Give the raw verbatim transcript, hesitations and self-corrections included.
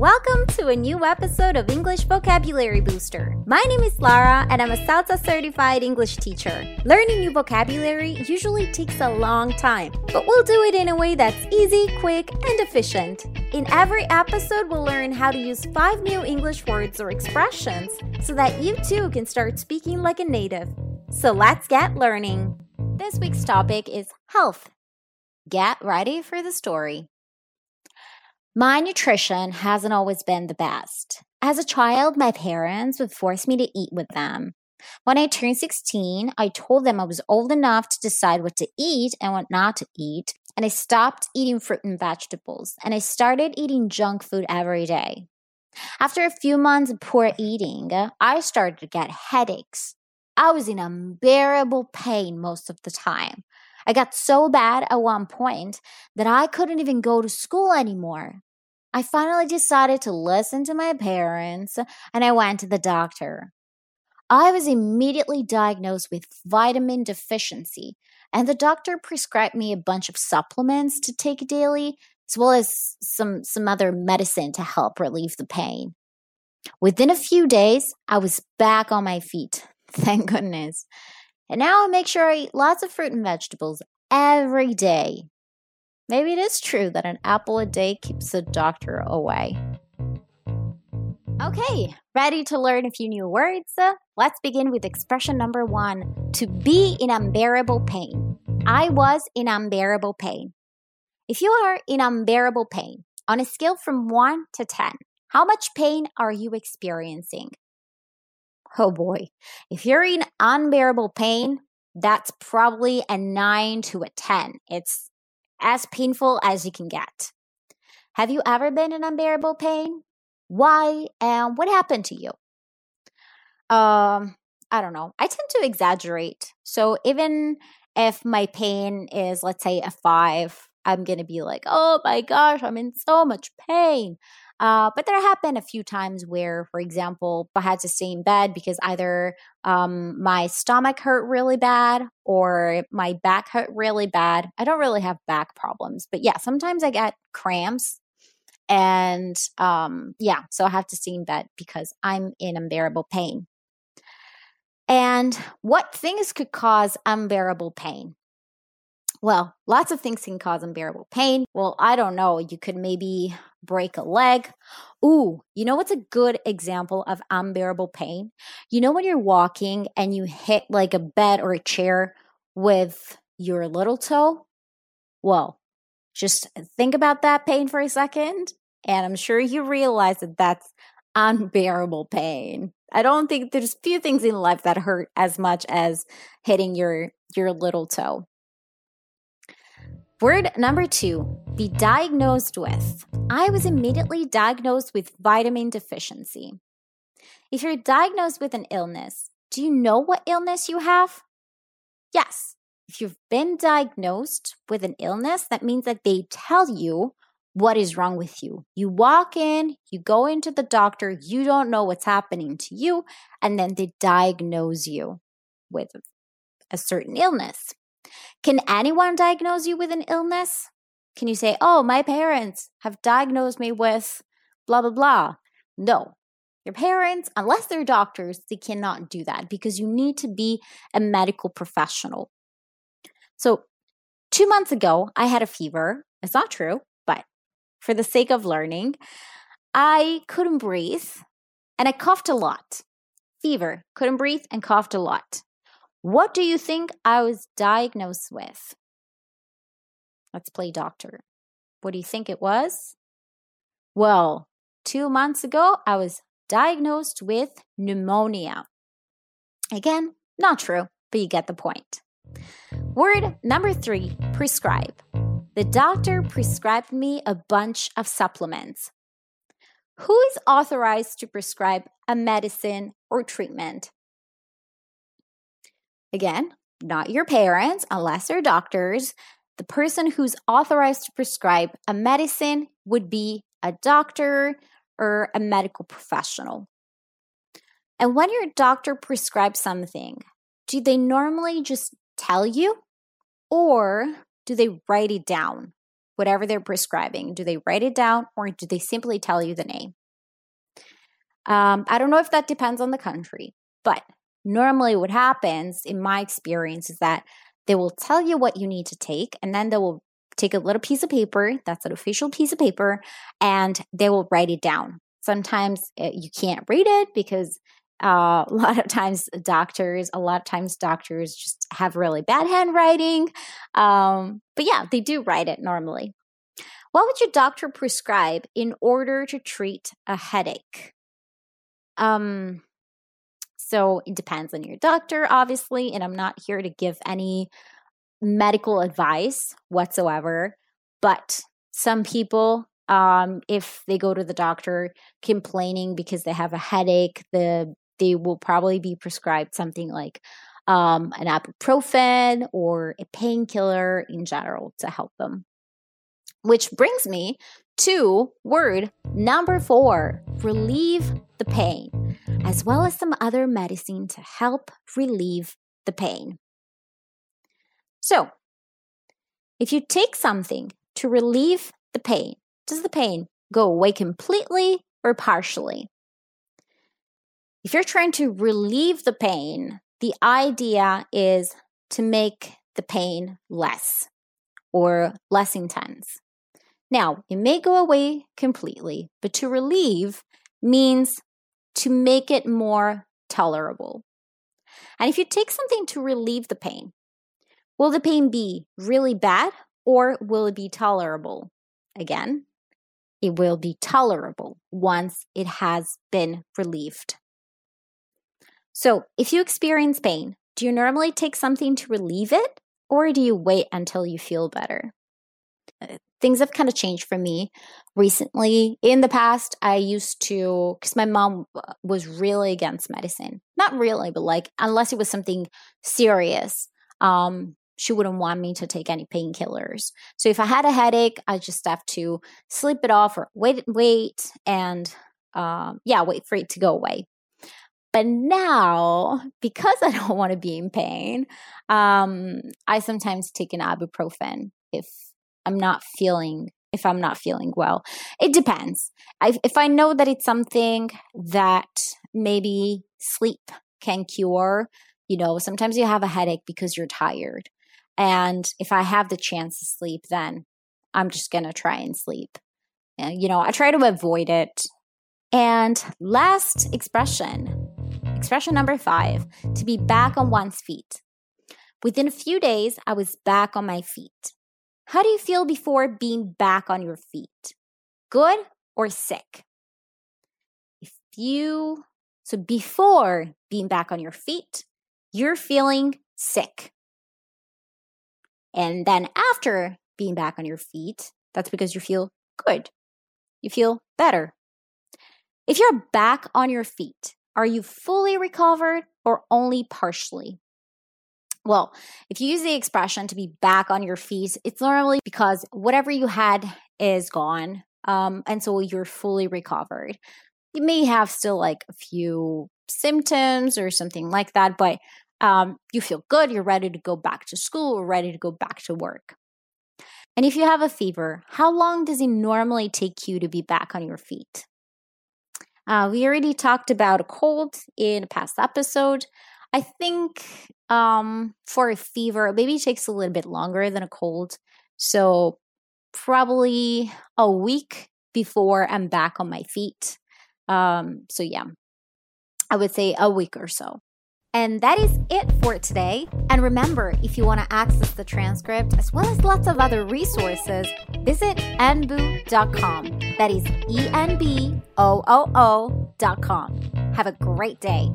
Welcome to a new episode of English Vocabulary Booster. My name is Lara and I'm a CELTA certified English teacher. Learning new vocabulary usually takes a long time, but we'll do it in a way that's easy, quick, and efficient. In every episode, we'll learn how to use five new English words or expressions so that you too can start speaking like a native. So let's get learning. This week's topic is health. Get ready for the story. My nutrition hasn't always been the best. As a child, my parents would force me to eat with them. When I turned sixteen, I told them I was old enough to decide what to eat and what not to eat, and I stopped eating fruit and vegetables, and I started eating junk food every day. After a few months of poor eating, I started to get headaches. I was in unbearable pain most of the time. I got so bad at one point that I couldn't even go to school anymore. I finally decided to listen to my parents and I went to the doctor. I was immediately diagnosed with vitamin deficiency, and the doctor prescribed me a bunch of supplements to take daily, as well as some, some other medicine to help relieve the pain. Within a few days, I was back on my feet. Thank goodness. And now I make sure I eat lots of fruit and vegetables every day. Maybe it is true that an apple a day keeps the doctor away. Okay, ready to learn a few new words? Let's begin with expression number one, to be in unbearable pain. I was in unbearable pain. If you are in unbearable pain, on a scale from one to ten, how much pain are you experiencing? Oh boy, if you're in unbearable pain, that's probably a nine to a ten. It's as painful as you can get. Have you ever been in unbearable pain? Why and what happened to you? Um, I don't know. I tend to exaggerate. So even if my pain is, let's say, a five, I'm going to be like, oh my gosh, I'm in so much pain. Uh, but there have been a few times where, for example, I had to stay in bed because either um, my stomach hurt really bad or my back hurt really bad. I don't really have back problems, but yeah, sometimes I get cramps and um, yeah, so I have to stay in bed because I'm in unbearable pain. And what things could cause unbearable pain? Well, lots of things can cause unbearable pain. Well, I don't know. You could maybe break a leg. Ooh, you know what's a good example of unbearable pain? You know when you're walking and you hit like a bed or a chair with your little toe? Well, just think about that pain for a second, and I'm sure you realize that that's unbearable pain. I don't think there's few things in life that hurt as much as hitting your, your little toe. Word number two, be diagnosed with. I was immediately diagnosed with vitamin deficiency. If you're diagnosed with an illness, do you know what illness you have? Yes. If you've been diagnosed with an illness, that means that they tell you what is wrong with you. You walk in, you go into the doctor, you don't know what's happening to you, and then they diagnose you with a certain illness. Can anyone diagnose you with an illness? Can you say, oh, my parents have diagnosed me with blah, blah, blah? No. Your parents, unless they're doctors, they cannot do that because you need to be a medical professional. So two months ago, I had a fever. It's not true, but for the sake of learning, I couldn't breathe and I coughed a lot. Fever, couldn't breathe and coughed a lot. What do you think I was diagnosed with? Let's play doctor. What do you think it was? Well, two months ago, I was diagnosed with pneumonia. Again, not true, but you get the point. Word number three, prescribe. The doctor prescribed me a bunch of supplements. Who is authorized to prescribe a medicine or treatment? Again, not your parents, unless they're doctors. The person who's authorized to prescribe a medicine would be a doctor or a medical professional. And when your doctor prescribes something, do they normally just tell you or do they write it down? whatever they're prescribing? Do they write it down or do they simply tell you the name? Um, I don't know if that depends on the country, but normally what happens in my experience is that they will tell you what you need to take, and then they will take a little piece of paper, that's an official piece of paper, and they will write it down. Sometimes uh, you can't read it because uh, a lot of times doctors, a lot of times doctors just have really bad handwriting. Um, but yeah, they do write it normally. What would your doctor prescribe in order to treat a headache? Um, so it depends on your doctor, obviously, and I'm not here to give any medical advice whatsoever, but some people, um, if they go to the doctor complaining because they have a headache, the they will probably be prescribed something like um, an ibuprofen or a painkiller in general to help them. Which brings me to word number four, relieve the pain, as well as some other medicine to help relieve the pain. So, if you take something to relieve the pain, does the pain go away completely or partially? If you're trying to relieve the pain, the idea is to make the pain less or less intense. Now, it may go away completely, but to relieve means to make it more tolerable. And if you take something to relieve the pain, will the pain be really bad or will it be tolerable? Again, it will be tolerable once it has been relieved. So if you experience pain, do you normally take something to relieve it or do you wait until you feel better? Things have kind of changed for me recently. In the past, I used to, because my mom was really against medicine. Not really, but like unless it was something serious. Um, She wouldn't want me to take any painkillers. So if I had a headache, I just have to sleep it off or wait, wait, and um, yeah, wait for it to go away. But now, because I don't want to be in pain, um, I sometimes take an ibuprofen if I'm not feeling if I'm not feeling well. It depends. I, if I know that it's something that maybe sleep can cure, you know, sometimes you have a headache because you're tired. And if I have the chance to sleep, then I'm just going to try and sleep. And, you know, I try to avoid it. And last expression, expression number five, to be back on one's feet. Within a few days, I was back on my feet. How do you feel before being back on your feet? Good or sick? If you, so before being back on your feet, you're feeling sick. And then after being back on your feet, that's because you feel good. You feel better. If you're back on your feet, are you fully recovered or only partially? Well, if you use the expression to be back on your feet, it's normally because whatever you had is gone. Um, and so you're fully recovered. You may have still like a few symptoms or something like that, but um, you feel good, you're ready to go back to school or ready to go back to work. And if you have a fever, how long does it normally take you to be back on your feet? Uh, we already talked about a cold in a past episode. I think um, for a fever, maybe it takes a little bit longer than a cold. So probably a week before I'm back on my feet. Um, so yeah, I would say a week or so. And that is it for today. And remember, if you want to access the transcript as well as lots of other resources, visit enboo dot com. That is E N B O O O dot com. Have a great day.